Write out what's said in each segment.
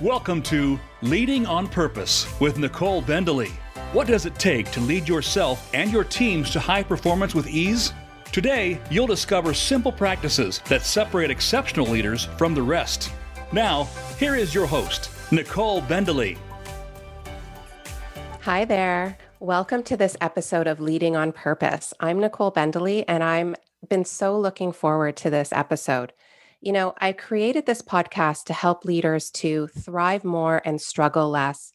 Welcome to Leading on Purpose with Nicole Bendaly. What does it take to lead yourself and your teams to high performance with ease? Today, you'll discover simple practices that separate exceptional leaders from the rest. Now, here is your host, Nicole Bendaly. Hi there. Welcome to this episode of Leading on Purpose. I'm Nicole Bendaly, and I've been so looking forward to this episode. You know, I created this podcast to help leaders to thrive more and struggle less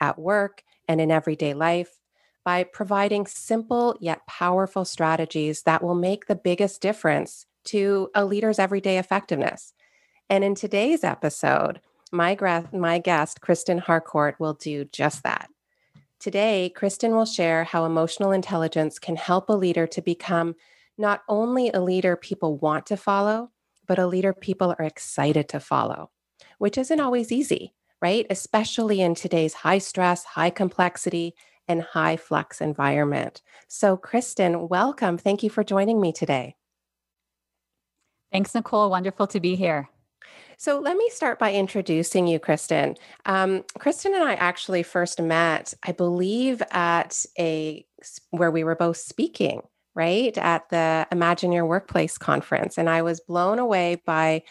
at work and in everyday life by providing simple yet powerful strategies that will make the biggest difference to a leader's everyday effectiveness. And in today's episode, my guest, Kristen Harcourt, will do just that. Today, Kristen will share how emotional intelligence can help a leader to become not only a leader people want to follow, but a leader people are excited to follow, which isn't always easy, right? Especially in today's high stress, high complexity, and high flux environment. So Kristen, welcome. Thank you for joining me today. Thanks, Nicole. Wonderful to be here. So let me start by introducing you, Kristen. Kristen and I actually first met, I believe, at where we were both speaking, right, at the Imagine Your Workplace conference. And I was blown away by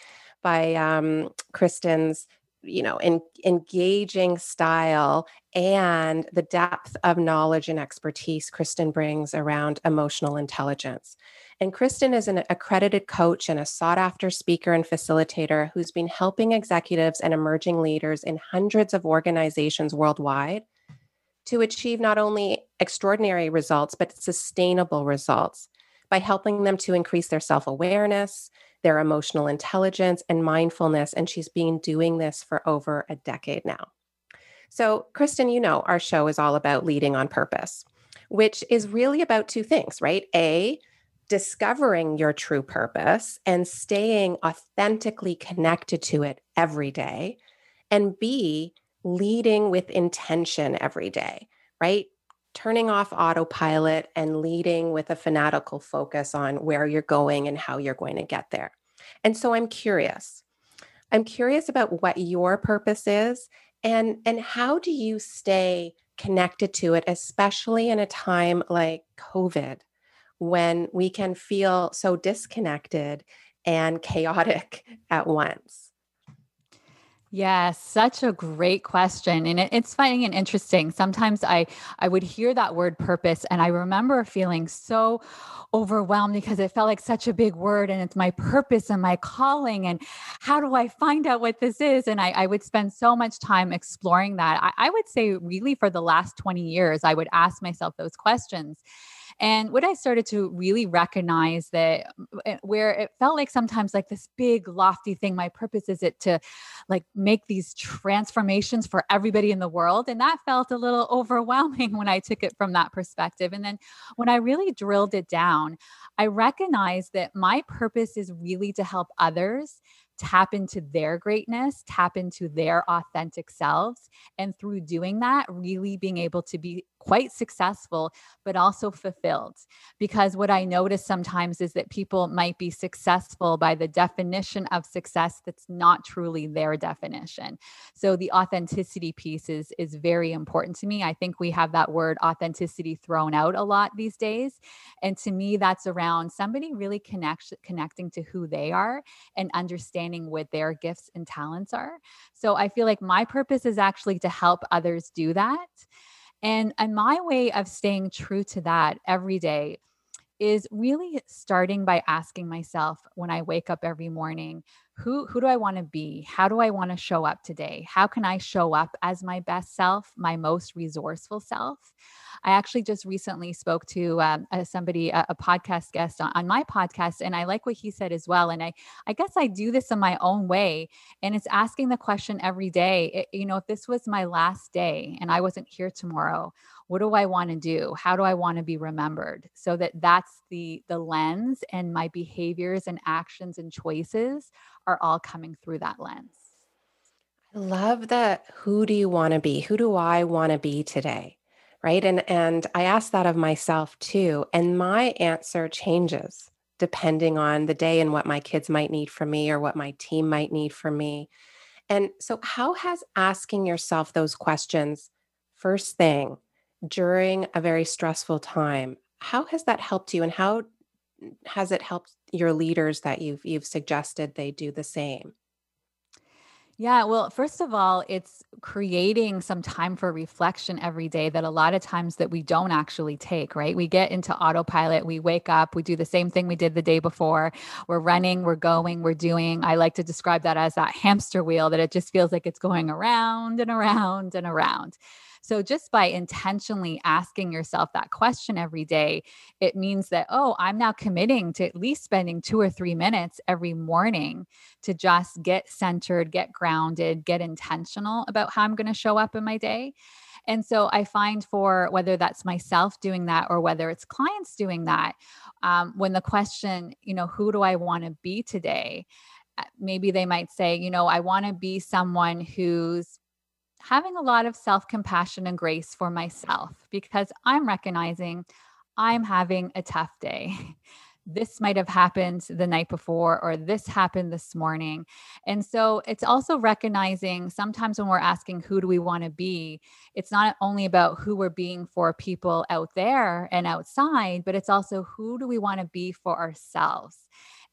Kristen's, engaging style and the depth of knowledge and expertise Kristen brings around emotional intelligence. And Kristen is an accredited coach and a sought-after speaker and facilitator who's been helping executives and emerging leaders in hundreds of organizations worldwide to achieve not only extraordinary results, but sustainable results by helping them to increase their self-awareness, their emotional intelligence, and mindfulness. And she's been doing this for over a decade now. So Kristen, our show is all about leading on purpose, which is really about two things, right? A, discovering your true purpose and staying authentically connected to it every day. And B, leading with intention every day, right? Turning off autopilot and leading with a fanatical focus on where you're going and how you're going to get there. And so I'm curious about what your purpose is and how do you stay connected to it, especially in a time like COVID, when we can feel so disconnected and chaotic at once? Yeah, such a great question. And it's funny and interesting. Sometimes I would hear that word purpose and I remember feeling so overwhelmed because it felt like such a big word and it's my purpose and my calling and how do I find out what this is? And I would spend so much time exploring that. I would say really for the last 20 years, I would ask myself those questions. And what I started to really recognize that where it felt like sometimes like this big lofty thing, my purpose is it to like make these transformations for everybody in the world. And that felt a little overwhelming when I took it from that perspective. And then when I really drilled it down, I recognized that my purpose is really to help others tap into their greatness, tap into their authentic selves. And through doing that, really being able to be quite successful, but also fulfilled. Because what I notice sometimes is that people might be successful by the definition of success that's not truly their definition. So the authenticity piece is very important to me. I think we have that word authenticity thrown out a lot these days. And to me, that's around somebody really connecting to who they are and understanding what their gifts and talents are. So I feel like my purpose is actually to help others do that. And my way of staying true to that every day is really starting by asking myself when I wake up every morning, who do I want to be? How do I want to show up today? How can I show up as my best self, my most resourceful self? I actually just recently spoke to a podcast guest on my podcast, and I like what he said as well. And I guess I do this in my own way, and it's asking the question every day, if this was my last day and I wasn't here tomorrow, what do I want to do? How do I want to be remembered? So that's the lens, and my behaviors and actions and choices are all coming through that lens. I love that. Who do you want to be? Who do I want to be today? Right. And I ask that of myself too. And my answer changes depending on the day and what my kids might need from me or what my team might need from me. And so how has asking yourself those questions first thing during a very stressful time, how has that helped you, and how has it helped your leaders that you've suggested they do the same? Yeah, well, first of all, it's creating some time for reflection every day that a lot of times that we don't actually take, right? We get into autopilot, we wake up, we do the same thing we did the day before. We're running, we're going, we're doing. I like to describe that as that hamster wheel, that it just feels like it's going around and around and around. So just by intentionally asking yourself that question every day, it means that, oh, I'm now committing to at least spending 2 or 3 minutes every morning to just get centered, get grounded, get intentional about how I'm going to show up in my day. And so I find for whether that's myself doing that or whether it's clients doing that, when the question, you know, who do I want to be today? Maybe they might say, you know, I want to be someone who's having a lot of self-compassion and grace for myself, because I'm recognizing I'm having a tough day. This might have happened the night before, or this happened this morning. And so it's also recognizing sometimes when we're asking, who do we want to be? It's not only about who we're being for people out there and outside, but it's also who do we want to be for ourselves?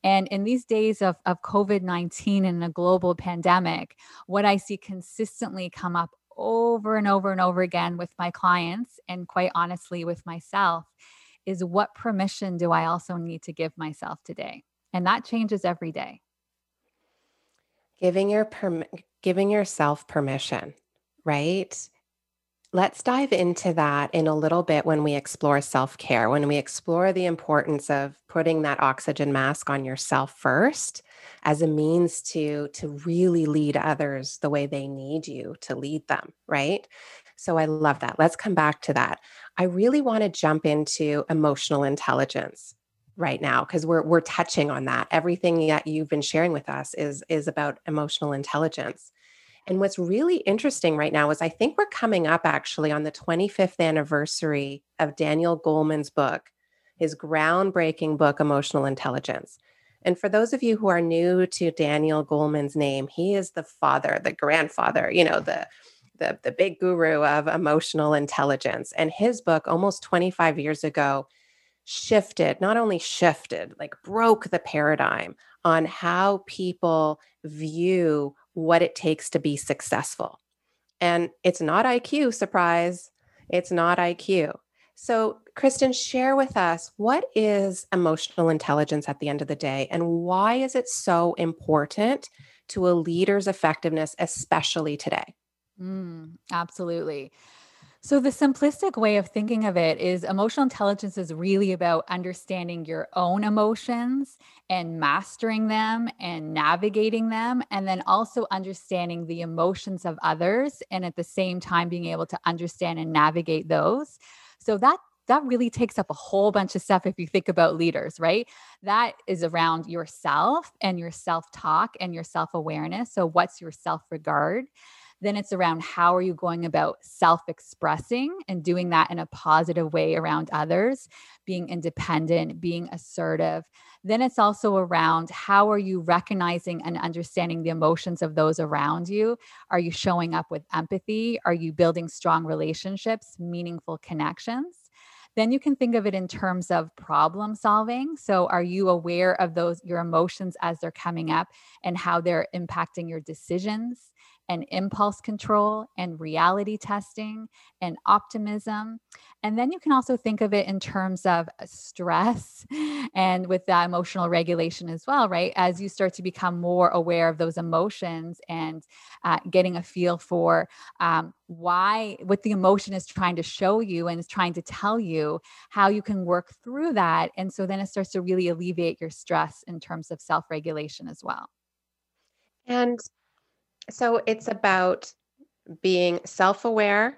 And in these days of COVID-19 and a global pandemic, what I see consistently come up over and over and over again with my clients, and quite honestly with myself, is what permission do I also need to give myself today? And that changes every day. Giving yourself permission, right? Let's dive into that in a little bit when we explore self-care, when we explore the importance of putting that oxygen mask on yourself first as a means to really lead others the way they need you to lead them, right? So I love that. Let's come back to that. I really want to jump into emotional intelligence right now, because we're touching on that. Everything that you've been sharing with us is about emotional intelligence. And what's really interesting right now is I think we're coming up actually on the 25th anniversary of Daniel Goleman's book, his groundbreaking book, Emotional Intelligence. And for those of you who are new to Daniel Goleman's name, he is the father, the grandfather, you know, the big guru of emotional intelligence. And his book almost 25 years ago not only shifted, like broke the paradigm on how people view what it takes to be successful. And it's not IQ, surprise. It's not IQ. So Kristen, share with us, what is emotional intelligence at the end of the day? And why is it so important to a leader's effectiveness, especially today? Absolutely. So the simplistic way of thinking of it is emotional intelligence is really about understanding your own emotions and mastering them and navigating them, and then also understanding the emotions of others, and at the same time being able to understand and navigate those. So that really takes up a whole bunch of stuff if you think about leaders, right? That is around yourself and your self-talk and your self-awareness. So what's your self-regard? Then it's around how are you going about self-expressing and doing that in a positive way around others, being independent, being assertive. Then it's also around how are you recognizing and understanding the emotions of those around you? Are you showing up with empathy? Are you building strong relationships, meaningful connections? Then you can think of it in terms of problem solving. So are you aware of your emotions as they're coming up and how they're impacting your decisions, and impulse control, and reality testing, and optimism? And then you can also think of it in terms of stress, and with that emotional regulation as well, right? As you start to become more aware of those emotions and getting a feel for what the emotion is trying to show you and is trying to tell you, how you can work through that. And so then it starts to really alleviate your stress in terms of self-regulation as well. And so it's about being self-aware,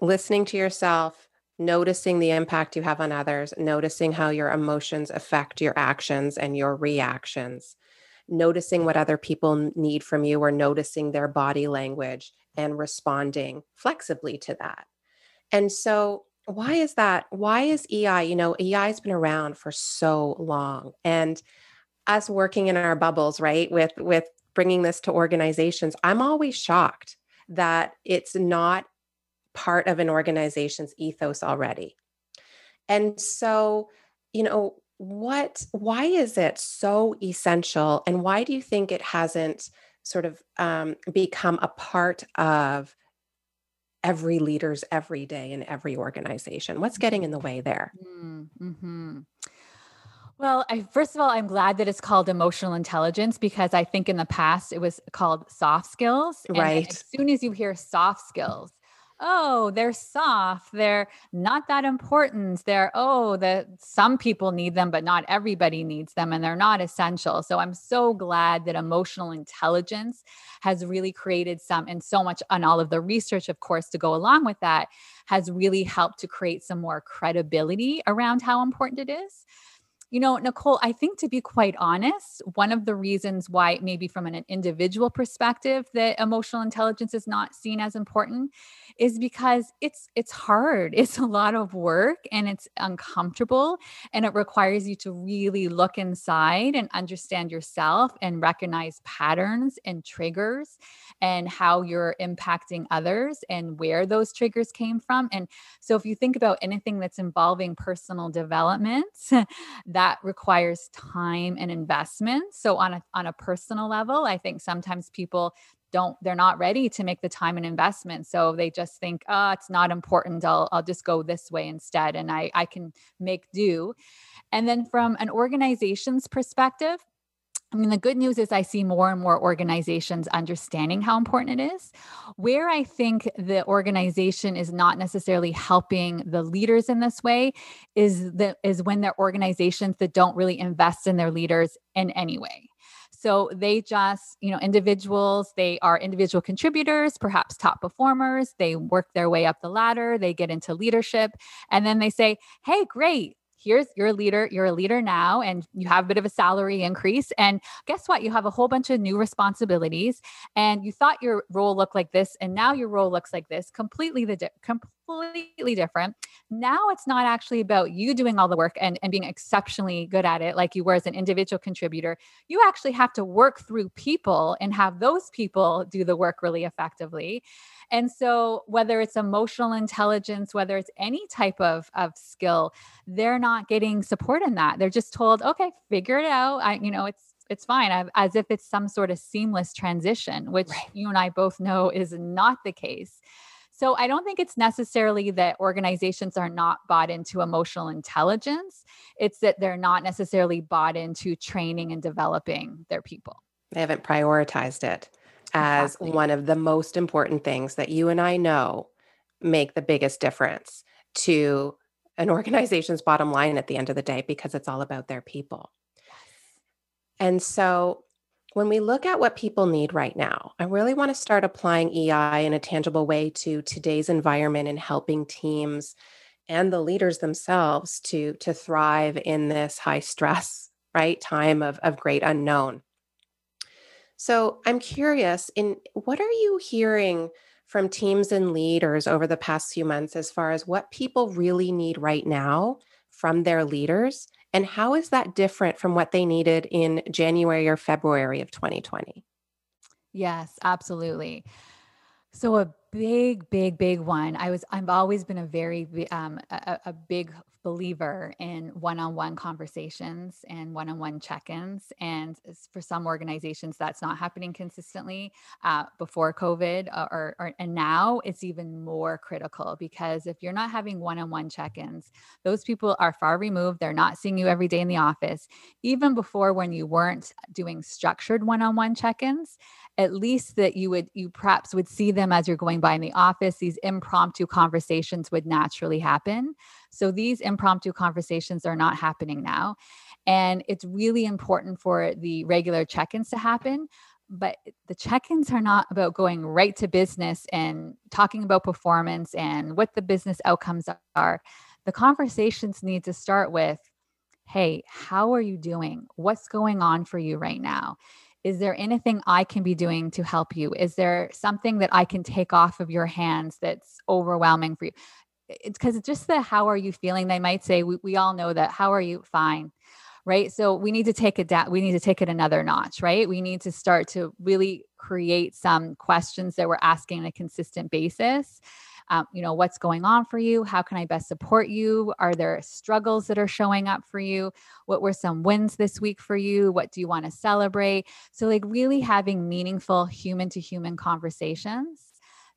listening to yourself, noticing the impact you have on others, noticing how your emotions affect your actions and your reactions, noticing what other people need from you or noticing their body language and responding flexibly to that. And so why is that? Why is EI? You know, EI has been around for so long, and us working in our bubbles, right? With bringing this to organizations, I'm always shocked that it's not part of an organization's ethos already. And so, you know, why is it so essential? And why do you think it hasn't sort of become a part of every leader's every day in every organization? What's getting in the way there? Mm-hmm. Well, first of all, I'm glad that it's called emotional intelligence, because I think in the past it was called soft skills. Right. As soon as you hear soft skills, oh, they're soft, they're not that important. Some people need them, but not everybody needs them, and they're not essential. So I'm so glad that emotional intelligence has really created some, and so much on all of the research, of course, to go along with that, has really helped to create some more credibility around how important it is. You know, Nicole, I think, to be quite honest, one of the reasons why maybe from an individual perspective that emotional intelligence is not seen as important is because it's hard. It's a lot of work, and it's uncomfortable, and it requires you to really look inside and understand yourself and recognize patterns and triggers and how you're impacting others and where those triggers came from. And so if you think about anything that's involving personal development, that requires time and investment. So on a personal level, I think sometimes people they're not ready to make the time and investment. So they just think, oh, it's not important. I'll just go this way instead. And I can make do. And then from an organization's perspective, I mean, the good news is I see more and more organizations understanding how important it is. Where I think the organization is not necessarily helping the leaders in this way is when they're organizations that don't really invest in their leaders in any way. So they just, you know, individuals, they are individual contributors, perhaps top performers. They work their way up the ladder. They get into leadership, and then they say, hey, great. Here's your leader. You're a leader now, and you have a bit of a salary increase. And guess what? You have a whole bunch of new responsibilities, and you thought your role looked like this, and now your role looks like this, completely different. Now it's not actually about you doing all the work and being exceptionally good at it, like you were as an individual contributor. You actually have to work through people and have those people do the work really effectively. And so whether it's emotional intelligence, whether it's any type of skill, they're not getting support in that. They're just told, okay, figure it out. It's fine. As if it's some sort of seamless transition, which right. You and I both know is not the case. So I don't think it's necessarily that organizations are not bought into emotional intelligence. It's that they're not necessarily bought into training and developing their people. They haven't prioritized it as exactly. One of the most important things that you and I know make the biggest difference to an organization's bottom line at the end of the day, because it's all about their people. Yes. And so when we look at what people need right now, I really want to start applying EI in a tangible way to today's environment and helping teams and the leaders themselves to thrive in this high stress, right, time of great unknown. So I'm curious, in what are you hearing from teams and leaders over the past few months as far as what people really need right now from their leaders? And how is that different from what they needed in January or February of 2020? Yes, absolutely. So a big one. I've always been a very big believer in one-on-one conversations and one-on-one check-ins. And for some organizations, that's not happening consistently before COVID and now it's even more critical, because if you're not having one-on-one check-ins, those people are far removed. They're not seeing you every day in the office. Even before, when you weren't doing structured one-on-one check-ins, at least that you perhaps would see them as you're going by in the office. These impromptu conversations would naturally happen. So these impromptu conversations are not happening now. And it's really important for the regular check-ins to happen. But the check-ins are not about going right to business and talking about performance and what the business outcomes are. The conversations need to start with, hey, how are you doing? What's going on for you right now? Is there anything I can be doing to help you? Is there something that I can take off of your hands that's overwhelming for you? It's because just the how are you feeling, they might say, we all know that. How are you? Fine. right? So we need to take it down. We need to take it another notch, right? We need to start to really create some questions that we're asking on a consistent basis. What's going on for you? How can I best support you? Are there struggles that are showing up for you? What were some wins this week for you? What do you want to celebrate? So like really having meaningful human to human conversations.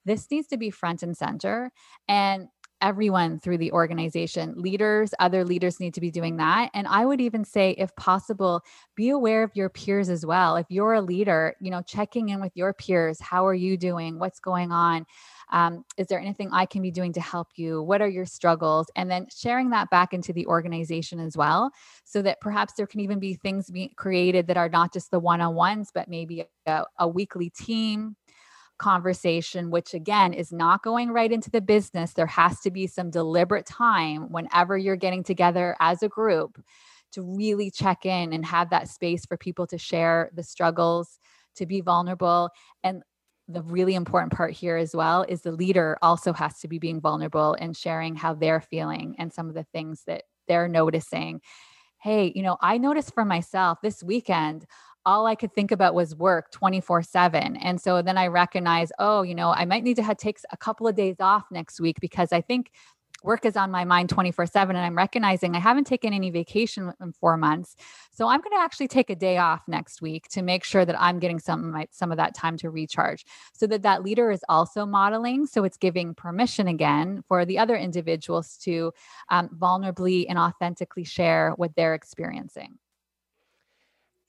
This needs to be front and center, and everyone through the organization, leaders, other leaders need to be doing that. And I would even say, if possible, be aware of your peers as well. If you're a leader, checking in with your peers, how are you doing? What's going on? Is there anything I can be doing to help you? What are your struggles? And then sharing that back into the organization as well, so that perhaps there can even be things being created that are not just the one-on-ones, but maybe a weekly team conversation, which again is not going right into the business. There has to be some deliberate time whenever you're getting together as a group to really check in and have that space for people to share the struggles, to be vulnerable. And the really important part here as well is the leader also has to be being vulnerable and sharing how they're feeling and some of the things that they're noticing. Hey, I noticed for myself this weekend, all I could think about was work 24/7. And so then I recognize, I might need to take a couple of days off next week because I think work is on my mind 24/7. And I'm recognizing I haven't taken any vacation in 4 months. So I'm going to actually take a day off next week to make sure that I'm getting some of that time to recharge, so that leader is also modeling. So it's giving permission again for the other individuals to vulnerably and authentically share what they're experiencing.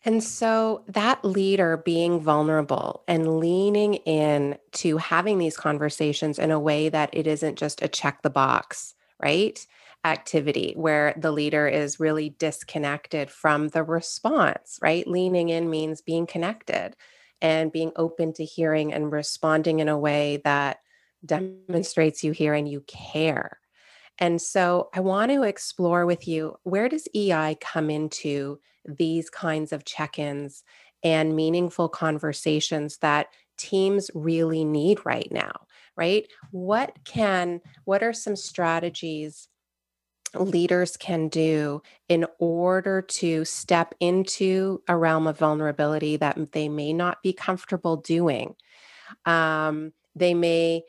And so that leader being vulnerable and leaning in to having these conversations in a way that it isn't just a check the box, right, activity where the leader is really disconnected from the response, right? Leaning in means being connected and being open to hearing and responding in a way that demonstrates you hear and you care. And so I want to explore with you, where does EI come into these kinds of check-ins and meaningful conversations that teams really need right now, right? What are some strategies leaders can do in order to step into a realm of vulnerability that they may not be comfortable doing? They may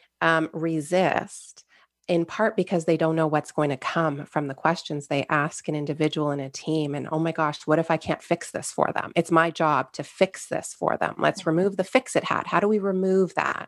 resist, in part because they don't know what's going to come from the questions they ask an individual in a team. And oh my gosh, what if I can't fix this for them? It's my job to fix this for them. Let's remove the fix-it hat. How do we remove that?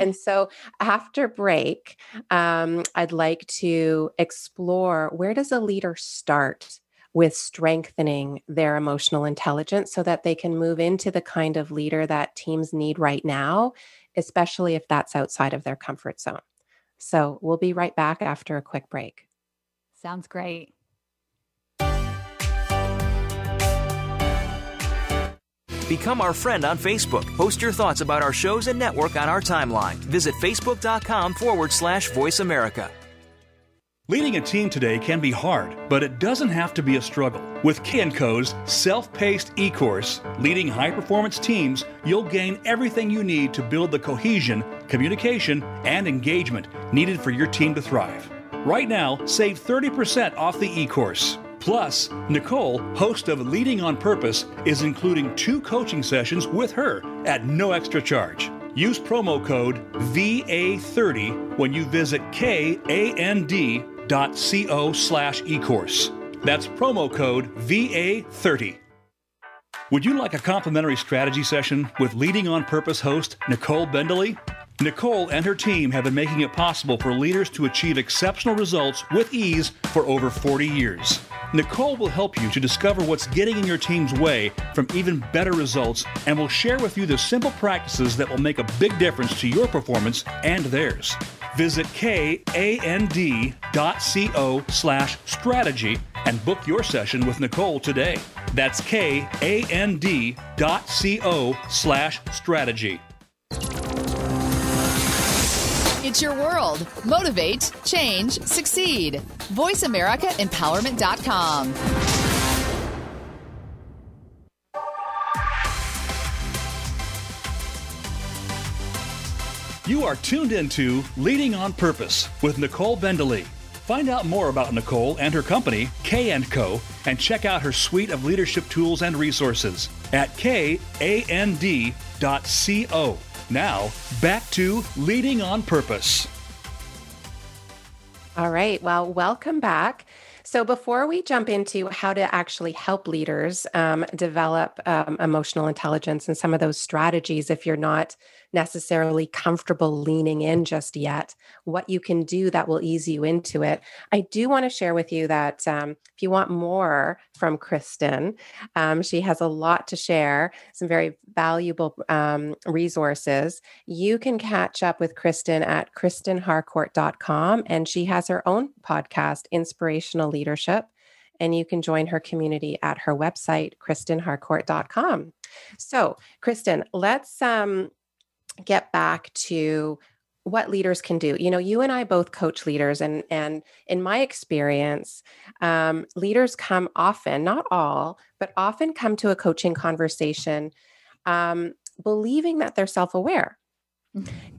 And so after break, I'd like to explore, where does a leader start with strengthening their emotional intelligence so that they can move into the kind of leader that teams need right now, especially if that's outside of their comfort zone? So we'll be right back after a quick break. Sounds great. Become our friend on Facebook. Post your thoughts about our shows and network on our timeline. Visit facebook.com/Voice America. Leading a team today can be hard, but it doesn't have to be a struggle. With K&Co's self-paced e-course, Leading High-Performance Teams, you'll gain everything you need to build the cohesion, communication, and engagement needed for your team to thrive. Right now, save 30% off the e-course. Plus, Nicole, host of Leading on Purpose, is including 2 coaching sessions with her at no extra charge. Use promo code VA30 when you visit KAND.co/e-course. That's promo code VA30. Would you like a complimentary strategy session with Leading on Purpose host Nicole Bendaly? Nicole and her team have been making it possible for leaders to achieve exceptional results with ease for over 40 years. Nicole will help you to discover what's getting in your team's way from even better results, and will share with you the simple practices that will make a big difference to your performance and theirs. Visit KAND.co/strategy and book your session with Nicole today. That's KAND.co/strategy. It's your world. Motivate, change, succeed. VoiceAmericaEmpowerment.com. You are tuned into Leading on Purpose with Nicole Bendaly. Find out more about Nicole and her company, K&Co, and check out her suite of leadership tools and resources at KAND.co. Now, back to Leading on Purpose. All right. Well, welcome back. So before we jump into how to actually help leaders develop emotional intelligence and some of those strategies, if you're not necessarily comfortable leaning in just yet, what you can do that will ease you into it, I do want to share with you that if you want more from Kristen, she has a lot to share, some very valuable resources. You can catch up with Kristen at kristenharcourt.com, and she has her own podcast, Inspirational Leadership, and you can join her community at her website, kristenharcourt.com. So, Kristen, let's get back to what leaders can do. You know, you and I both coach leaders, and in my experience, leaders come often, not all, but often come to a coaching conversation believing that they're self-aware.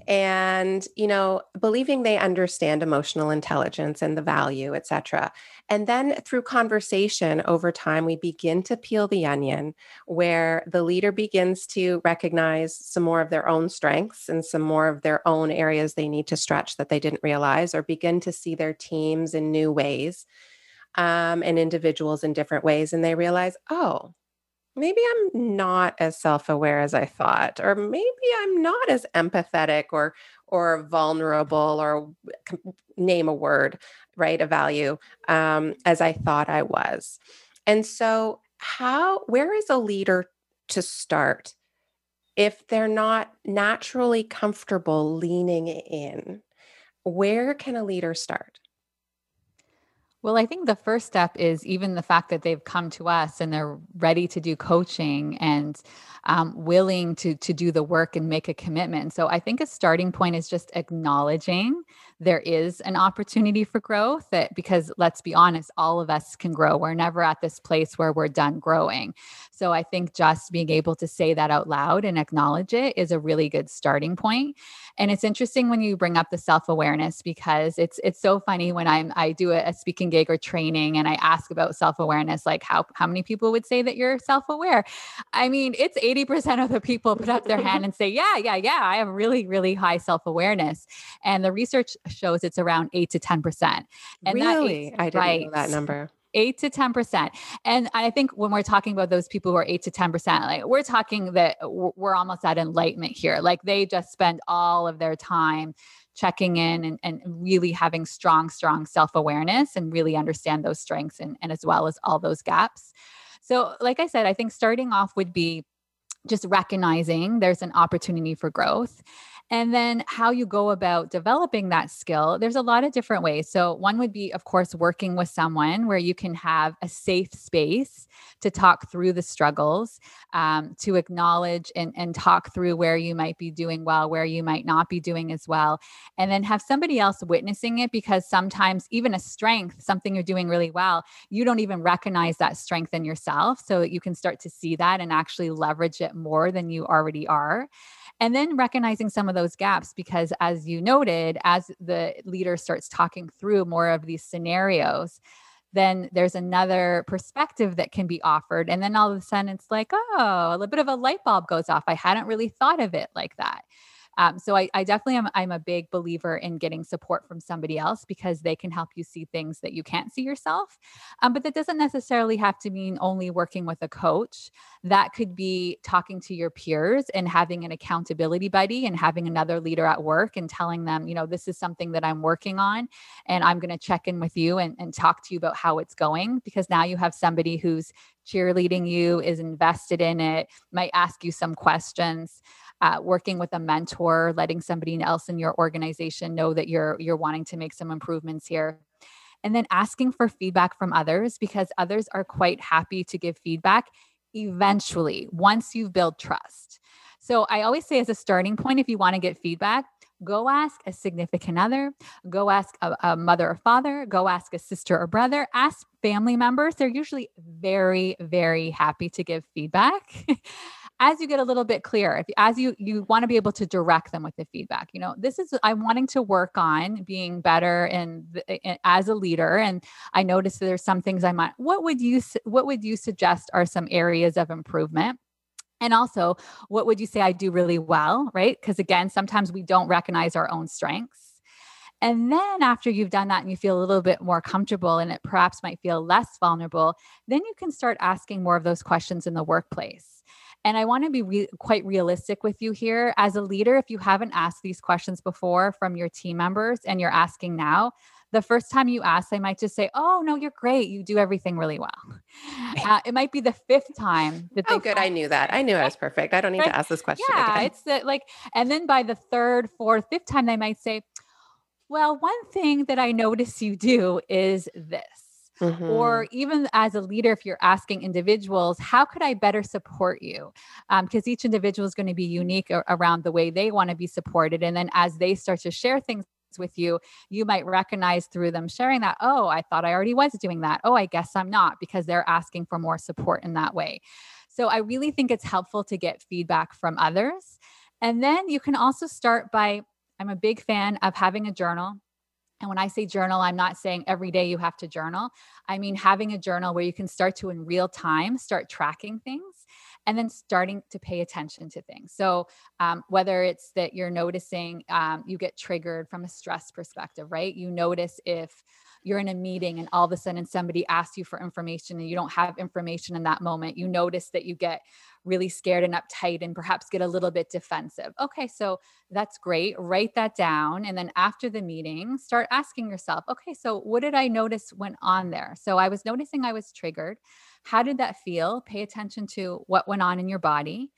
And, you know, believing they understand emotional intelligence and the value, et cetera. And then through conversation over time, we begin to peel the onion where the leader begins to recognize some more of their own strengths and some more of their own areas they need to stretch that they didn't realize, or begin to see their teams in new ways and individuals in different ways. And they realize, oh, maybe I'm not as self-aware as I thought, or maybe I'm not as empathetic or vulnerable, or name a word, right? A value, as I thought I was. And so where is a leader to start if they're not naturally comfortable leaning in? Where can a leader start? Well, I think the first step is even the fact that they've come to us and they're ready to do coaching and willing to do the work and make a commitment. So I think a starting point is just acknowledging there is an opportunity for growth, that, because let's be honest, all of us can grow. We're never at this place where we're done growing. So I think just being able to say that out loud and acknowledge it is a really good starting point. And it's interesting when you bring up the self-awareness, because it's so funny when I do a speaking gig or training and I ask about self-awareness, like how many people would say that you're self-aware? I mean, it's 80% of the people put up their hand and say, yeah, I have really, really high self-awareness. And the research shows it's around 8 to 10%. And really? I didn't know that number. 8 to 10%. And I think when we're talking about those people who are 8 to 10%, like we're talking that we're almost at enlightenment here. Like they just spend all of their time checking in and really having strong self-awareness and really understand those strengths and as well as all those gaps. So like I said, I think starting off would be just recognizing there's an opportunity for growth. And then how you go about developing that skill, there's a lot of different ways. So one would be, of course, working with someone where you can have a safe space to talk through the struggles, to acknowledge and talk through where you might be doing well, where you might not be doing as well, and then have somebody else witnessing it, because sometimes even a strength, something you're doing really well, you don't even recognize that strength in yourself. So you can start to see that and actually leverage it more than you already are. And then recognizing some of those gaps, because as you noted, as the leader starts talking through more of these scenarios, then there's another perspective that can be offered. And then all of a sudden it's like, oh, a little bit of a light bulb goes off. I hadn't really thought of it like that. So I definitely am. I'm a big believer in getting support from somebody else, because they can help you see things that you can't see yourself. But that doesn't necessarily have to mean only working with a coach. That could be talking to your peers and having an accountability buddy and having another leader at work and telling them, you know, this is something that I'm working on and I'm going to check in with you and talk to you about how it's going, because now you have somebody who's cheerleading you, is invested in it, might ask you some questions. Working with a mentor, letting somebody else in your organization know that you're wanting to make some improvements here. And then asking for feedback from others, because others are quite happy to give feedback eventually once you've built trust. So I always say as a starting point, if you want to get feedback, go ask a significant other, go ask a mother or father, go ask a sister or brother, ask family members. They're usually very, very happy to give feedback. as you get a little bit clearer, as you want to be able to direct them with the feedback, you know, this is, I'm wanting to work on being better and as a leader. And I noticed that there's some things I might, what would you suggest are some areas of improvement? And also, what would you say I do really well, right? Because again, sometimes we don't recognize our own strengths. And then after you've done that and you feel a little bit more comfortable and it perhaps might feel less vulnerable, then you can start asking more of those questions in the workplace. And I want to be quite realistic with you here. As a leader, if you haven't asked these questions before from your team members and you're asking now, the first time you ask, they might just say, "Oh no, you're great. You do everything really well." It might be the fifth time that they I knew that. I knew I was perfect. I don't need to ask this question again. It's that, like, and then by the third, fourth, fifth time, they might say, "Well, one thing that I notice you do is this." Mm-hmm. Or even as a leader, if you're asking individuals, how could I better support you? Because each individual is going to be unique around the way they want to be supported. And then as they start to share things with you, you might recognize through them sharing that, oh, I thought I already was doing that. Oh, I guess I'm not, because they're asking for more support in that way. So I really think it's helpful to get feedback from others. And then you can also start by, I'm a big fan of having a journal. And when I say journal, I'm not saying every day you have to journal. I mean, having a journal where you can start to, in real time, start tracking things and then starting to pay attention to things. So whether it's that you're noticing you get triggered from a stress perspective, right? You notice if you're in a meeting and all of a sudden somebody asks you for information and you don't have information in that moment, you notice that you get really scared and uptight and perhaps get a little bit defensive. Okay, so that's great. Write that down. And then after the meeting, start asking yourself, okay, so what did I notice went on there? So I was noticing I was triggered. How did that feel? Pay attention to what went on in your body.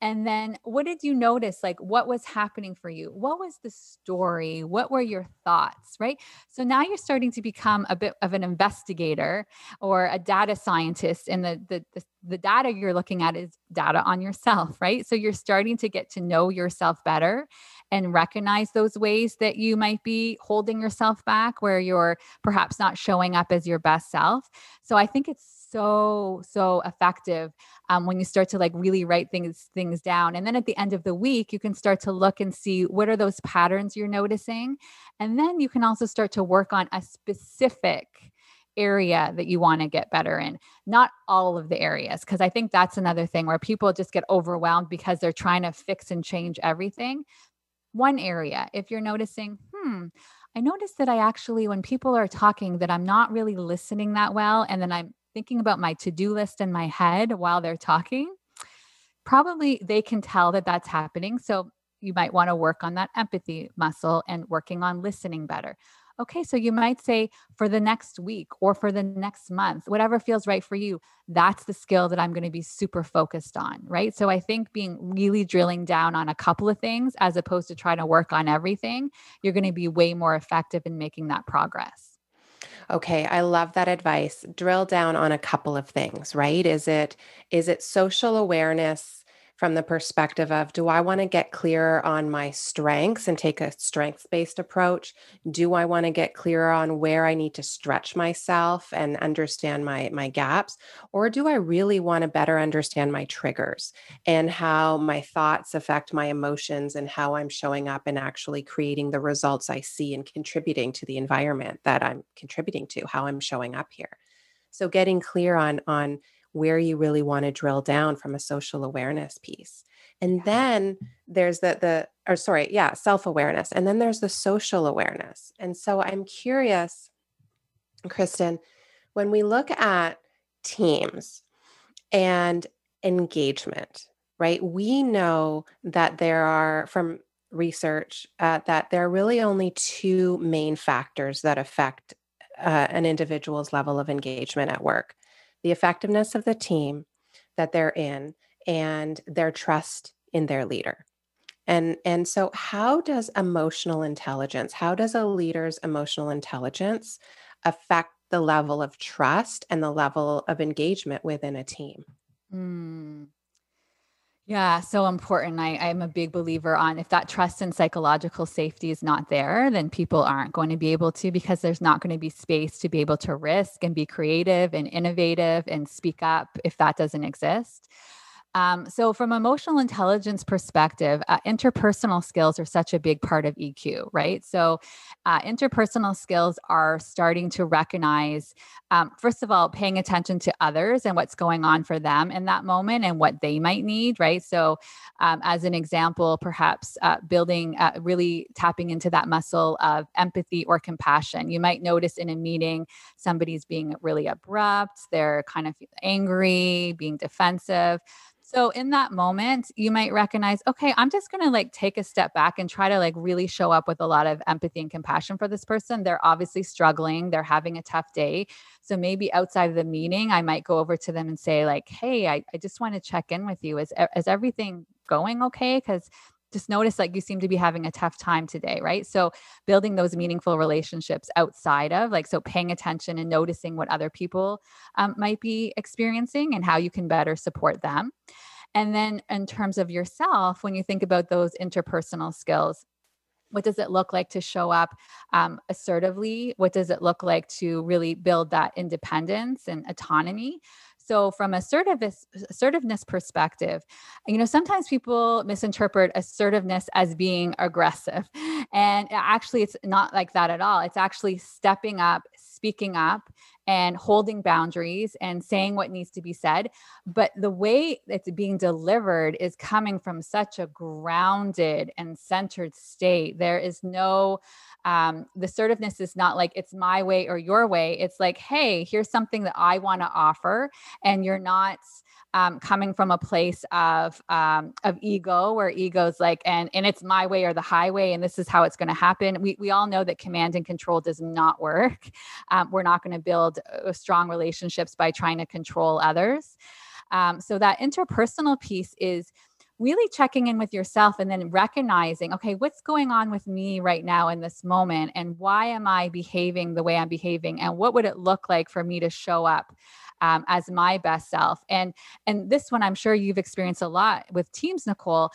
And then what did you notice? Like, what was happening for you? What was the story? What were your thoughts, right? So now you're starting to become a bit of an investigator or a data scientist. And the data you're looking at is data on yourself, right? So you're starting to get to know yourself better and recognize those ways that you might be holding yourself back, where you're perhaps not showing up as your best self. So I think it's so effective when you start to like really write things down. And then at the end of the week, you can start to look and see what are those patterns you're noticing. And then you can also start to work on a specific area that you want to get better in, not all of the areas. Cause I think that's another thing where people just get overwhelmed because they're trying to fix and change everything. One area, if you're noticing, I noticed that I actually, when people are talking, that I'm not really listening that well. And then I'm thinking about my to-do list in my head while they're talking, probably they can tell that that's happening. So you might want to work on that empathy muscle and working on listening better. Okay, so you might say for the next week or for the next month, whatever feels right for you, that's the skill that I'm going to be super focused on, right? So I think being really drilling down on a couple of things as opposed to trying to work on everything, you're going to be way more effective in making that progress. Okay. I love that advice. Drill down on a couple of things, right? Is it social awareness from the perspective of, do I want to get clearer on my strengths and take a strengths-based approach? Do I want to get clearer on where I need to stretch myself and understand my gaps? Or do I really want to better understand my triggers and how my thoughts affect my emotions and how I'm showing up and actually creating the results I see and contributing to the environment that I'm contributing to, how I'm showing up here? So getting clear on where you really want to drill down from a social awareness piece. And then there's self-awareness. And then there's the social awareness. And so I'm curious, Kristen, when we look at teams and engagement, right? We know that there are, from research, that there are really only two main factors that affect an individual's level of engagement at work. The effectiveness of the team that they're in and their trust in their leader. And so how does emotional intelligence, how does a leader's emotional intelligence affect the level of trust and the level of engagement within a team? Yeah, so important. I'm a big believer on, if that trust and psychological safety is not there, then people aren't going to be able to, because there's not going to be space to be able to risk and be creative and innovative and speak up if that doesn't exist. So from emotional intelligence perspective, interpersonal skills are such a big part of EQ, right? So interpersonal skills are starting to recognize, first of all, paying attention to others and what's going on for them in that moment and what they might need, right? So as an example, perhaps building, really tapping into that muscle of empathy or compassion. You might notice in a meeting, somebody's being really abrupt, they're kind of angry, being defensive. So in that moment, you might recognize, okay, I'm just going to like take a step back and try to like really show up with a lot of empathy and compassion for this person. They're obviously struggling. They're having a tough day. So maybe outside of the meeting, I might go over to them and say like, hey, I just want to check in with you. Is everything going okay? Because just notice like you seem to be having a tough time today, right? So building those meaningful relationships outside of like, so paying attention and noticing what other people might be experiencing and how you can better support them. And then in terms of yourself, when you think about those interpersonal skills, what does it look like to show up assertively? What does it look like to really build that independence and autonomy? So from assertiveness perspective, you know, sometimes people misinterpret assertiveness as being aggressive. And actually, it's not like that at all. It's actually stepping up, speaking up, and holding boundaries and saying what needs to be said. But the way it's being delivered is coming from such a grounded and centered state. There is no, the assertiveness is not like it's my way or your way. It's like, hey, here's something that I want to offer. And you're not coming from a place of ego where ego's like, and it's my way or the highway, and this is how it's going to happen. We all know that command and control does not work. We're not going to build strong relationships by trying to control others. So that interpersonal piece is really checking in with yourself and then recognizing, okay, what's going on with me right now in this moment? And why am I behaving the way I'm behaving? And what would it look like for me to show up as my best self? And this one, I'm sure you've experienced a lot with teams, Nicole.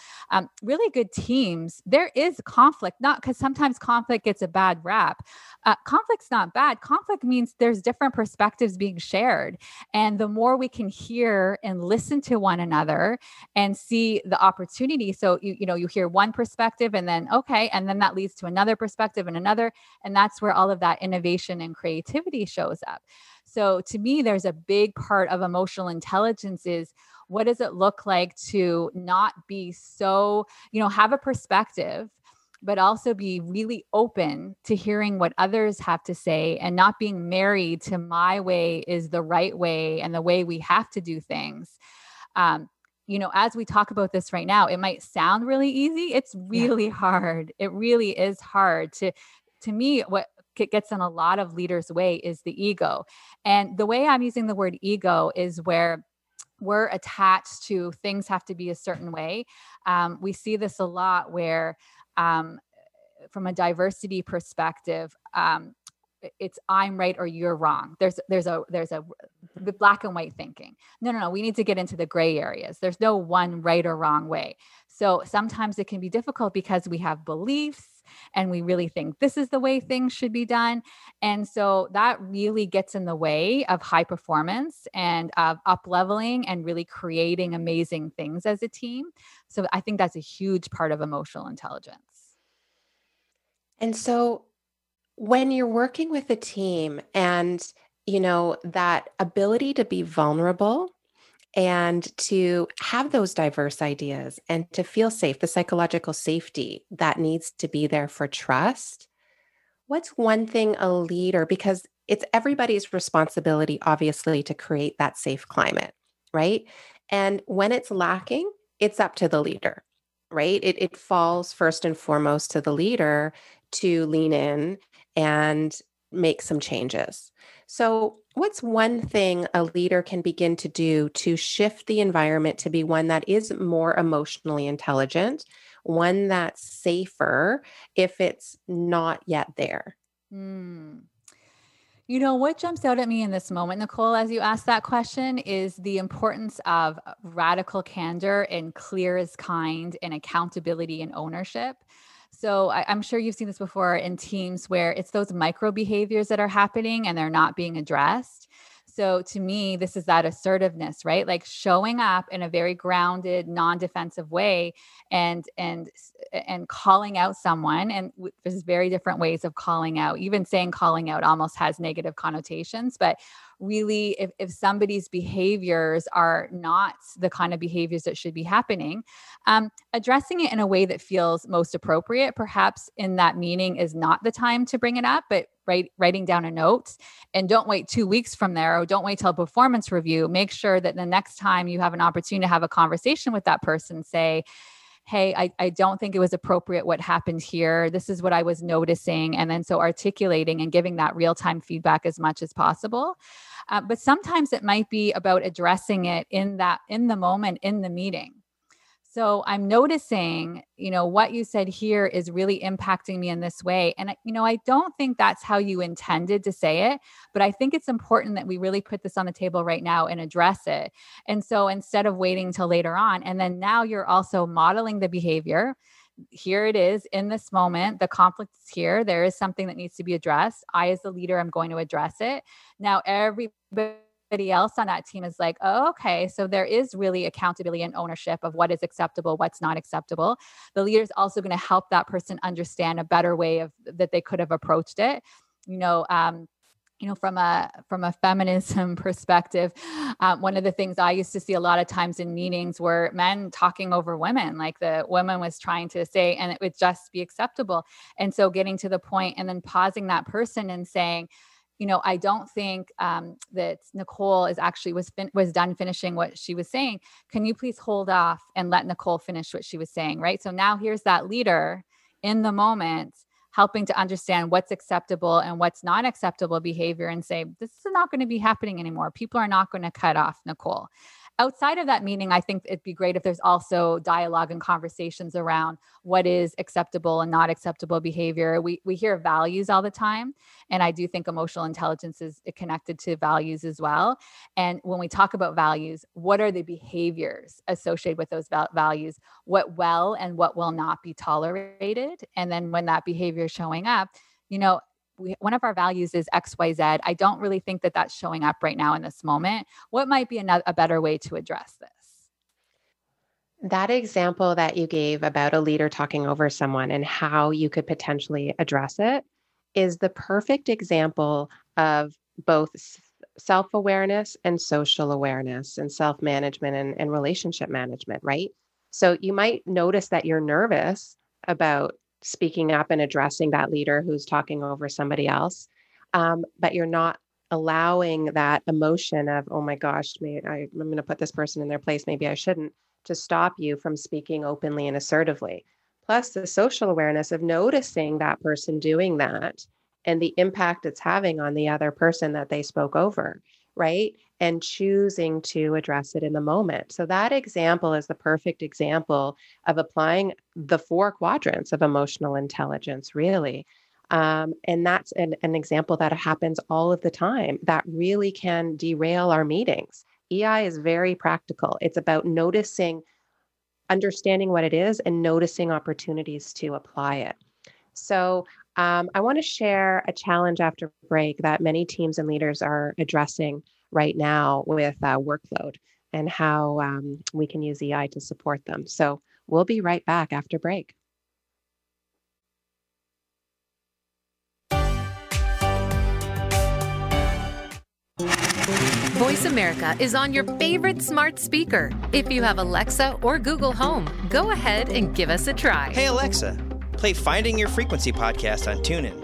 Really good teams, there is conflict, not because sometimes conflict gets a bad rap. Conflict's not bad. Conflict means there's different perspectives being shared. And the more we can hear and listen to one another and see the opportunity. So, you hear one perspective and then, okay. And then that leads to another perspective and another. And that's where all of that innovation and creativity shows up. So to me, there's a big part of emotional intelligence is what does it look like to not be so, have a perspective, but also be really open to hearing what others have to say and not being married to my way is the right way and the way we have to do things. As we talk about this right now, it might sound really easy. It's really hard. It really is hard to me, what gets in a lot of leaders' way is the ego. And the way I'm using the word ego is where we're attached to things have to be a certain way. We see this a lot where, from a diversity perspective, it's I'm right or you're wrong. There's a black and white thinking. No. We need to get into the gray areas. There's no one right or wrong way. So sometimes it can be difficult because we have beliefs and we really think this is the way things should be done. And so that really gets in the way of high performance and of up-leveling and really creating amazing things as a team. So I think that's a huge part of emotional intelligence. And so when you're working with a team and, that ability to be vulnerable and to have those diverse ideas and to feel safe, the psychological safety that needs to be there for trust. What's one thing a leader, because it's everybody's responsibility, obviously, to create that safe climate, right? And when it's lacking, it's up to the leader, right? It falls first and foremost to the leader to lean in and make some changes. So what's one thing a leader can begin to do to shift the environment to be one that is more emotionally intelligent, one that's safer if it's not yet there? What jumps out at me in this moment, Nicole, as you asked that question is the importance of radical candor and clear as kind and accountability and ownership. So I'm sure you've seen this before in teams where it's those micro behaviors that are happening and they're not being addressed. so to me, this is that assertiveness, right? Like showing up in a very grounded, non-defensive way and calling out someone. And there's very different ways of calling out. Even saying calling out almost has negative connotations, but really if somebody's behaviors are not the kind of behaviors that should be happening, addressing it in a way that feels most appropriate, perhaps in that meeting is not the time to bring it up, but writing down a note, and don't wait 2 weeks from there, or don't wait till performance review. Make sure that the next time you have an opportunity to have a conversation with that person, say, hey, I don't think it was appropriate what happened here. This is what I was noticing. And then so articulating and giving that real-time feedback as much as possible. But sometimes it might be about addressing it in the moment, in the meeting. So I'm noticing, what you said here is really impacting me in this way. And, I don't think that's how you intended to say it, but I think it's important that we really put this on the table right now and address it. And so instead of waiting till later on, and then now you're also modeling the behavior. Here it is in this moment, the conflict is here. There is something that needs to be addressed. I, as the leader, I'm going to address it. Now, everybody else on that team is like, oh, okay, so there is really accountability and ownership of what is acceptable, what's not acceptable. The leader is also going to help that person understand a better way of that they could have approached it. From a feminism perspective, one of the things I used to see a lot of times in meetings were men talking over women, like the woman was trying to say, and it would just be acceptable. And so getting to the point and then pausing that person and saying, I don't think that Nicole is actually was done finishing what she was saying. Can you please hold off and let Nicole finish what she was saying, right? So now here's that leader in the moment helping to understand what's acceptable and what's not acceptable behavior and say, this is not going to be happening anymore. People are not going to cut off Nicole. Outside of that meeting, I think it'd be great if there's also dialogue and conversations around what is acceptable and not acceptable behavior. We hear values all the time. And I do think emotional intelligence is connected to values as well. And when we talk about values, what are the behaviors associated with those values? What will and what will not be tolerated? And then when that behavior is showing up, one of our values is XYZ. I don't really think that that's showing up right now in this moment. What might be a better way to address this? That example that you gave about a leader talking over someone and how you could potentially address it is the perfect example of both self-awareness and social awareness and self-management and relationship management, right? So you might notice that you're nervous about speaking up and addressing that leader who's talking over somebody else. But you're not allowing that emotion of, oh my gosh, I'm going to put this person in their place. Maybe I shouldn't, to stop you from speaking openly and assertively. Plus the social awareness of noticing that person doing that and the impact it's having on the other person that they spoke over, right? And choosing to address it in the moment. So that example is the perfect example of applying the 4 quadrants of emotional intelligence, really. And that's an example that happens all of the time that really can derail our meetings. EI is very practical. It's about noticing, understanding what it is and noticing opportunities to apply it. So I want to share a challenge after break that many teams and leaders are addressing right now with workload and how we can use EI to support them. So we'll be right back after break. Voice America is on your favorite smart speaker. If you have Alexa or Google Home, go ahead and give us a try. Hey, Alexa, play Finding Your Frequency podcast on TuneIn.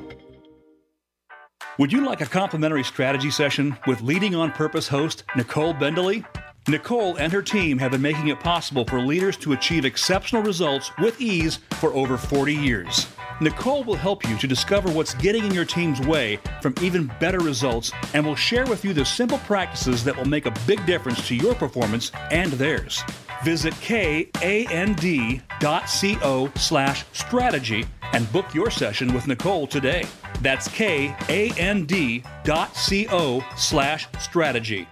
Would you like a complimentary strategy session with Leading on Purpose host Nicole Bendaly? Nicole and her team have been making it possible for leaders to achieve exceptional results with ease for over 40 years. Nicole will help you to discover what's getting in your team's way from even better results and will share with you the simple practices that will make a big difference to your performance and theirs. Visit KAND.co/strategy and book your session with Nicole today. That's KAND.co/strategy.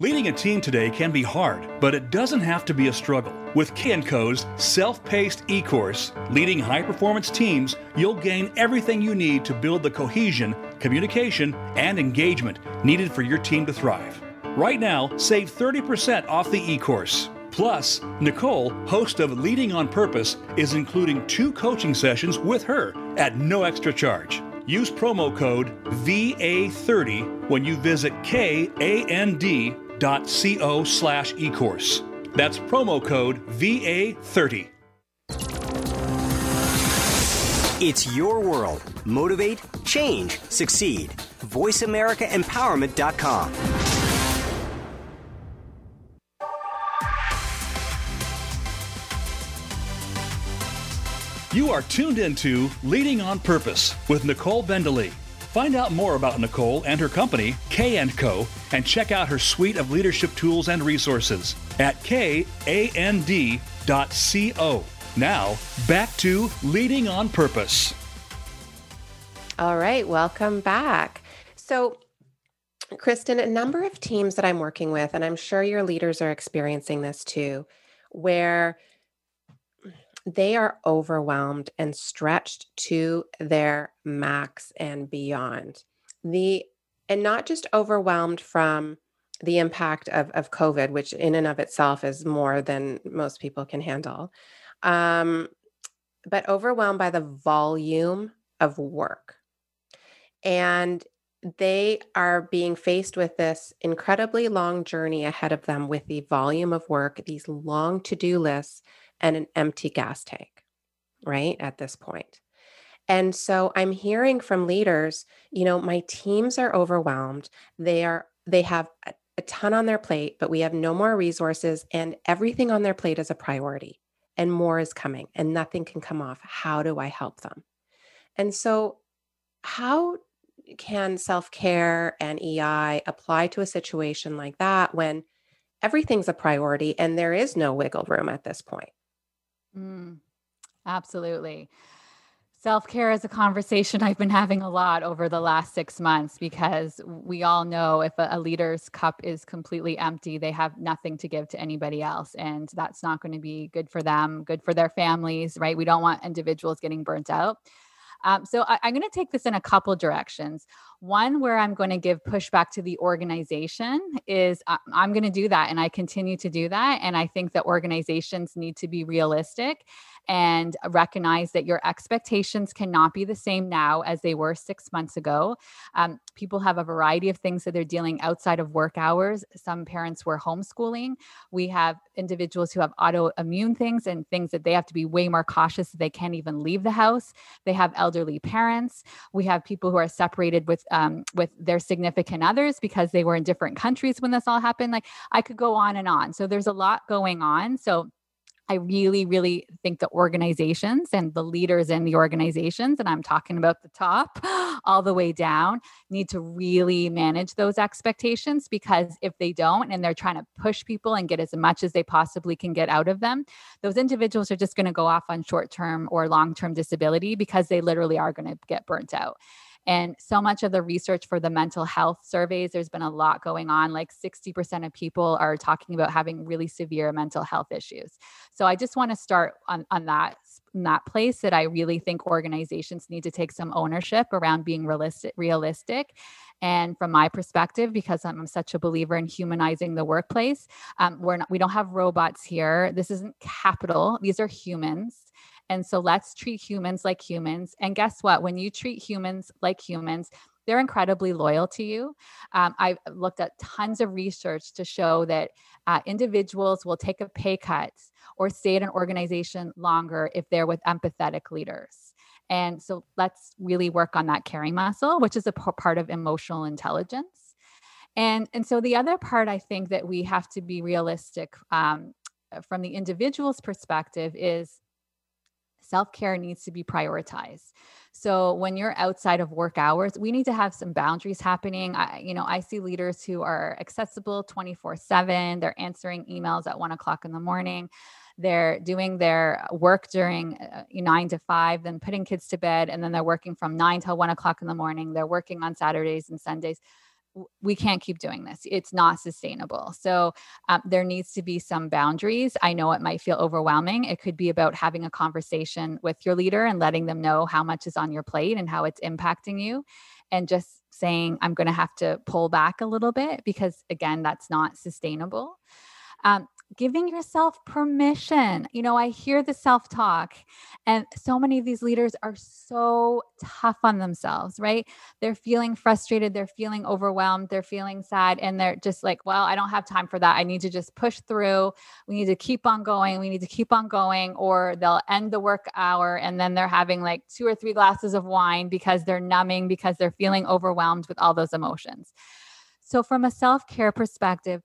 Leading a team today can be hard, but it doesn't have to be a struggle. With K&Co's self-paced e-course, Leading High-Performance Teams, you'll gain everything you need to build the cohesion, communication, and engagement needed for your team to thrive. Right now, save 30% off the e-course. Plus, Nicole, host of Leading on Purpose, is including 2 coaching sessions with her at no extra charge. Use promo code VA30 when you visit KAND.co/e-course. That's promo code VA30. It's your world. Motivate, change, succeed. VoiceAmericaEmpowerment.com. You are tuned into Leading on Purpose with Nicole Bendaly. Find out more about Nicole and her company, K&Co, and check out her suite of leadership tools and resources at KAND.co. Now, back to Leading on Purpose. All right, welcome back. So, Kristen, a number of teams that I'm working with, and I'm sure your leaders are experiencing this too, where they are overwhelmed and stretched to their max and beyond. And not just overwhelmed from the impact of COVID, which in and of itself is more than most people can handle, but overwhelmed by the volume of work. And they are being faced with this incredibly long journey ahead of them with the volume of work, these long to-do lists, and an empty gas tank, right, at this point. And so I'm hearing from leaders, you know, my teams are overwhelmed. They have a ton on their plate, but we have no more resources, and everything on their plate is a priority, and more is coming, and nothing can come off. How do I help them? And so how can self-care and EI apply to a situation like that when everything's a priority and there is no wiggle room at this point? Absolutely. Self-care is a conversation I've been having a lot over the last 6 months, because we all know if a leader's cup is completely empty, they have nothing to give to anybody else. And that's not going to be good for them, good for their families, right? We don't want individuals getting burnt out. So I'm going to take this in a couple directions. One where I'm going to give pushback to the organization is I'm going to do that, and I continue to do that. And I think that organizations need to be realistic and recognize that your expectations cannot be the same now as they were 6 months ago. People have a variety of things that they're dealing outside of work hours. Some parents were homeschooling. We have individuals who have autoimmune things and things that they have to be way more cautious. They can't even leave the house. They have elderly parents. We have people who are separated with their significant others because they were in different countries when this all happened. Like, I could go on and on. So there's a lot going on. So I really, really think the organizations and the leaders in the organizations, and I'm talking about the top all the way down, need to really manage those expectations, because if they don't, and they're trying to push people and get as much as they possibly can get out of them, those individuals are just going to go off on short-term or long-term disability because they literally are going to get burnt out. And so much of the research for the mental health surveys, there's been a lot going on. Like 60% of people are talking about having really severe mental health issues. So I just want to start on that place that I really think organizations need to take some ownership around being realistic. And from my perspective, because I'm such a believer in humanizing the workplace, we don't have robots here. This isn't capital. These are humans. And so let's treat humans like humans. And guess what? When you treat humans like humans, they're incredibly loyal to you. I've looked at tons of research to show that individuals will take a pay cut or stay at an organization longer if they're with empathetic leaders. And so let's really work on that caring muscle, which is a part of emotional intelligence. And so the other part, I think that we have to be realistic from the individual's perspective is, self-care needs to be prioritized. So when you're outside of work hours, we need to have some boundaries happening. I see leaders who are accessible 24/7. They're answering emails at 1 o'clock in the morning. They're doing their work during 9 to 5, then putting kids to bed. And then they're working from 9 till 1 o'clock in the morning. They're working on Saturdays and Sundays. we can't keep doing this. It's not sustainable. So there needs to be some boundaries. I know it might feel overwhelming. It could be about having a conversation with your leader and letting them know how much is on your plate and how it's impacting you. And just saying, I'm going to have to pull back a little bit because, again, that's not sustainable. Giving yourself permission. You know, I hear the self-talk, and so many of these leaders are so tough on themselves, right? They're feeling frustrated. They're feeling overwhelmed. They're feeling sad. And they're just like, well, I don't have time for that. I need to just push through. We need to keep on going. We need to keep on going. Or they'll end the work hour and then they're having like 2 or 3 glasses of wine because they're numbing, because they're feeling overwhelmed with all those emotions. So from a self-care perspective,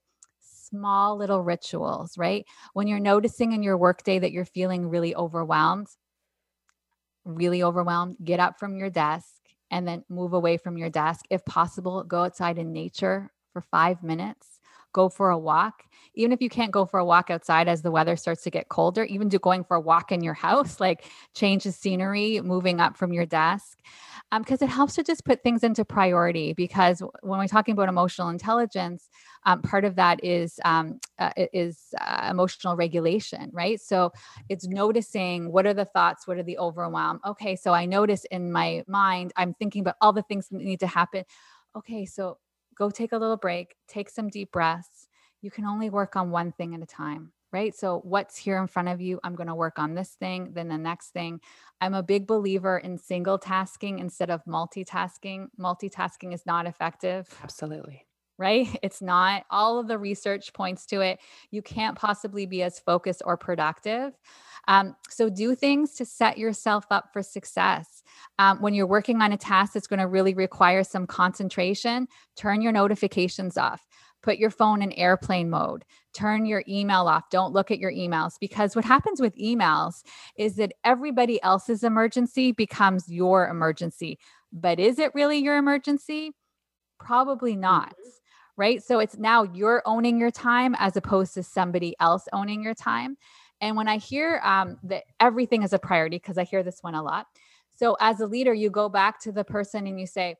small little rituals, right? When you're noticing in your workday that you're feeling really overwhelmed, get up from your desk and then move away from your desk. If possible, go outside in nature for 5 minutes, go for a walk. Even if you can't go for a walk outside as the weather starts to get colder, even going for a walk in your house, like change the scenery, moving up from your desk. Because it helps to just put things into priority, because when we're talking about emotional intelligence, part of that is emotional regulation, right? So it's noticing, what are the thoughts? What are the overwhelm? Okay, so I notice in my mind, I'm thinking about all the things that need to happen. Okay, so go take a little break, take some deep breaths. You can only work on one thing at a time, right? So what's here in front of you, I'm going to work on this thing, then the next thing. I'm a big believer in single tasking instead of multitasking. Multitasking is not effective. Absolutely. Right? It's not. All of the research points to it. You can't possibly be as focused or productive. So do things to set yourself up for success. When you're working on a task that's going to really require some concentration, turn your notifications off. Put your phone in airplane mode, turn your email off. Don't look at your emails, because what happens with emails is that everybody else's emergency becomes your emergency. But is it really your emergency? Probably not, right? So it's now you're owning your time as opposed to somebody else owning your time. And when I hear that everything is a priority, because I hear this one a lot. So as a leader, you go back to the person and you say,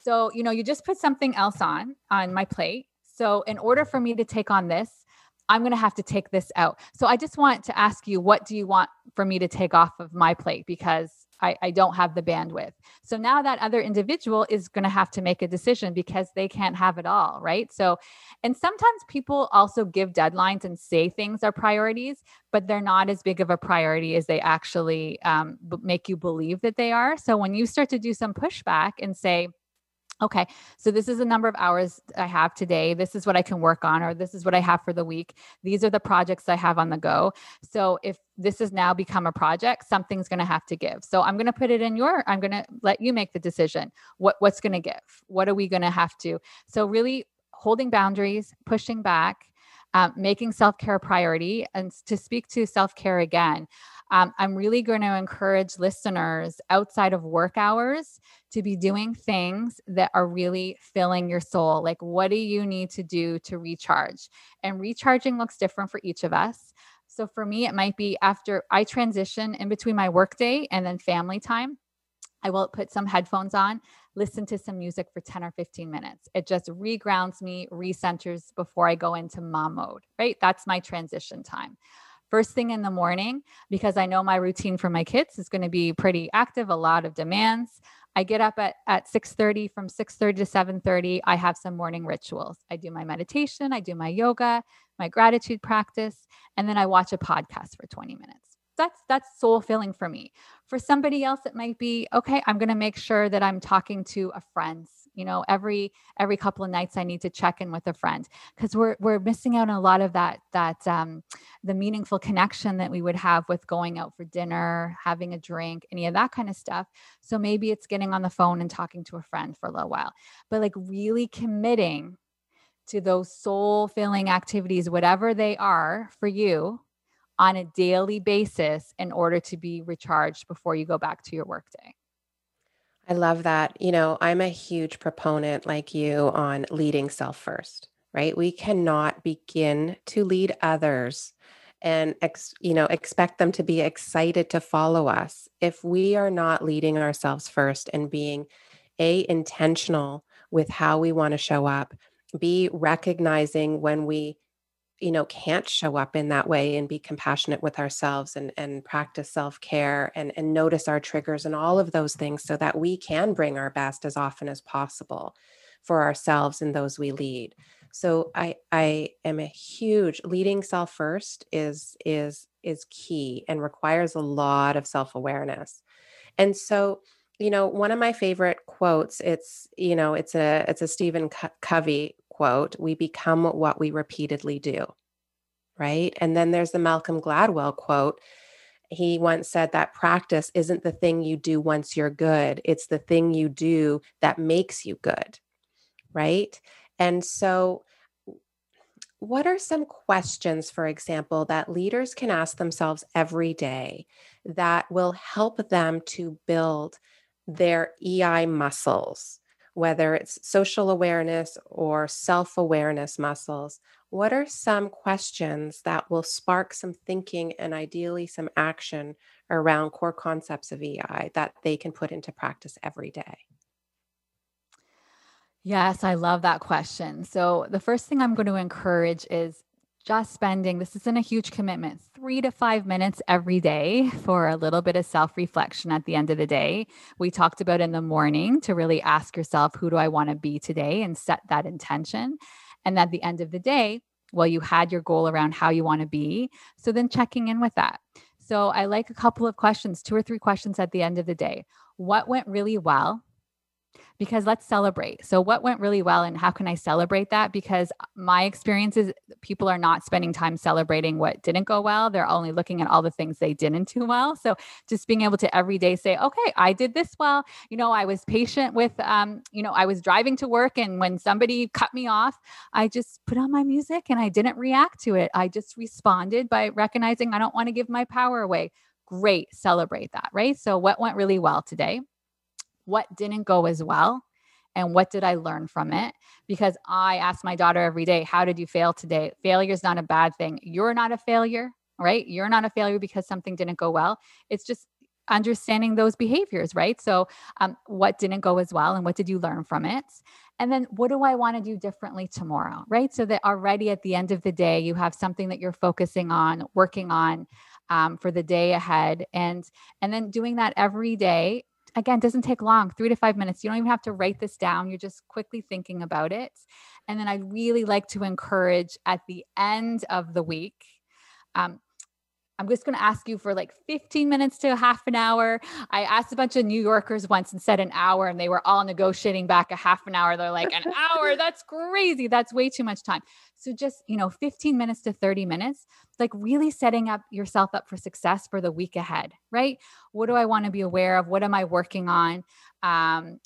so, you know, you just put something else on my plate. So in order for me to take on this, I'm going to have to take this out. So I just want to ask you, what do you want for me to take off of my plate? Because I don't have the bandwidth. So now that other individual is going to have to make a decision because they can't have it all, right? So, and sometimes people also give deadlines and say things are priorities, but they're not as big of a priority as they actually make you believe that they are. So when you start to do some pushback and say, okay, so this is the number of hours I have today. This is what I can work on, or this is what I have for the week. These are the projects I have on the go. So if this has now become a project, something's going to have to give. So I'm going to put it in I'm going to let you make the decision. What's going to give? What are we going to have to? So really holding boundaries, pushing back, making self-care a priority. And to speak to self-care again, I'm really going to encourage listeners outside of work hours to be doing things that are really filling your soul. Like, what do you need to do to recharge? And recharging looks different for each of us. So for me, it might be after I transition in between my workday and then family time, I will put some headphones on, listen to some music for 10 or 15 minutes. It just regrounds me, recenters before I go into mom mode, right? That's my transition time. First thing in the morning, because I know my routine for my kids is going to be pretty active, a lot of demands. I get up at 6:30. From 6:30 to 7:30, I have some morning rituals. I do my meditation, I do my yoga, my gratitude practice, and then I watch a podcast for 20 minutes. That's soul filling for me. For somebody else, it might be, okay, I'm going to make sure that I'm talking to a friend. You know, every couple of nights I need to check in with a friend, because we're missing out on a lot of that the meaningful connection that we would have with going out for dinner, having a drink, any of that kind of stuff. So maybe it's getting on the phone and talking to a friend for a little while, but like really committing to those soul filling activities, whatever they are for you, on a daily basis in order to be recharged before you go back to your workday. I love that. You know, I'm a huge proponent like you on leading self first, right? We cannot begin to lead others and, expect them to be excited to follow us if we are not leading ourselves first and being intentional with how we want to show up, B, recognizing when we, can't show up in that way and be compassionate with ourselves and practice self-care and notice our triggers and all of those things so that we can bring our best as often as possible for ourselves and those we lead. So I am a huge leading self first is key and requires a lot of self-awareness. And so, one of my favorite quotes, it's a Stephen Covey quote, we become what we repeatedly do, right? And then there's the Malcolm Gladwell quote. He once said that practice isn't the thing you do once you're good. It's the thing you do that makes you good, right? And so what are some questions, for example, that leaders can ask themselves every day that will help them to build their EI muscles, whether it's social awareness or self-awareness muscles? What are some questions that will spark some thinking and ideally some action around core concepts of EI that they can put into practice every day? Yes, I love that question. So the first thing I'm going to encourage is just spending, this isn't a huge commitment, 3 to 5 minutes every day for a little bit of self-reflection at the end of the day. We talked about in the morning to really ask yourself, who do I want to be today, and set that intention. And at the end of the day, well, you had your goal around how you want to be. So then checking in with that. So I like a couple of questions, 2 or 3 questions at the end of the day. What went really well? Because let's celebrate. So what went really well and how can I celebrate that? Because my experience is people are not spending time celebrating what didn't go well. They're only looking at all the things they didn't do well. So just being able to every day say, okay, I did this well. I was patient with, I was driving to work and when somebody cut me off, I just put on my music and I didn't react to it. I just responded by recognizing I don't want to give my power away. Great. Celebrate that, right? So what went really well today? What didn't go as well? And what did I learn from it? Because I ask my daughter every day, how did you fail today? Failure is not a bad thing. You're not a failure, right? You're not a failure because something didn't go well. It's just understanding those behaviors, right? So what didn't go as well and what did you learn from it? And then what do I want to do differently tomorrow, right? So that already at the end of the day, you have something that you're focusing on, working on for the day ahead. And then doing that every day. Again, doesn't take long, 3 to 5 minutes. You don't even have to write this down. You're just quickly thinking about it. And then I really like to encourage at the end of the week, I'm just going to ask you for like 15 minutes to half an hour. I asked a bunch of New Yorkers once and said an hour, and they were all negotiating back a half an hour. They're like, an hour? That's crazy. That's way too much time. So just, 15 minutes to 30 minutes, like really setting up yourself up for success for the week ahead, right? What do I want to be aware of? What am I working on? And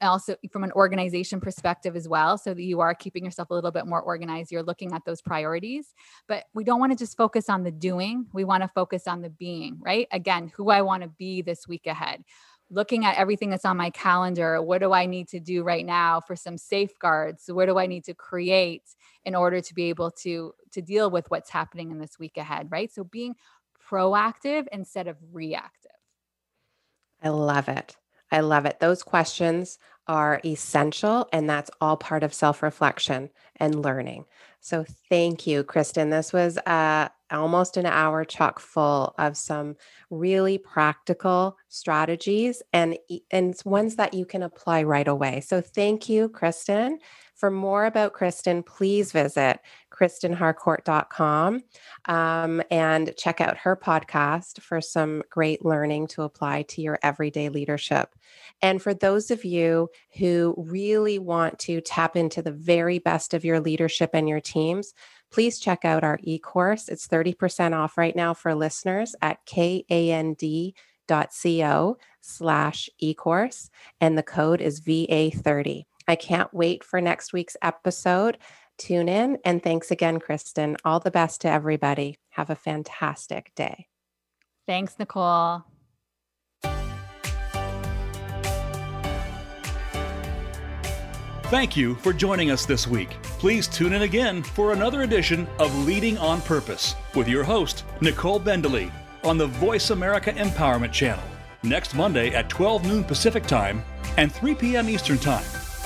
also from an organization perspective as well, so that you are keeping yourself a little bit more organized. You're looking at those priorities, but we don't want to just focus on the doing. We want to focus on the being, right? Again, who I want to be this week ahead, looking at everything that's on my calendar. What do I need to do right now for some safeguards? What do I need to create in order to be able to deal with what's happening in this week ahead, right? So being proactive instead of reactive. I love it. I love it. Those questions are essential, and that's all part of self-reflection and learning. So thank you, Kristen. This was almost an hour chock full of some really practical strategies and ones that you can apply right away. So thank you, Kristen. For more about Kristen, please visit kristenharcourt.com and check out her podcast for some great learning to apply to your everyday leadership. And for those of you who really want to tap into the very best of your leadership and your teams, please check out our e-course. It's 30% off right now for listeners at KAND.co/e-course, and the code is VA30. I can't wait for next week's episode. Tune in. And thanks again, Kristen. All the best to everybody. Have a fantastic day. Thanks, Nicole. Thank you for joining us this week. Please tune in again for another edition of Leading on Purpose with your host, Nicole Bendaly, on the Voice America Empowerment Channel, next Monday at 12 noon Pacific Time and 3 p.m. Eastern Time.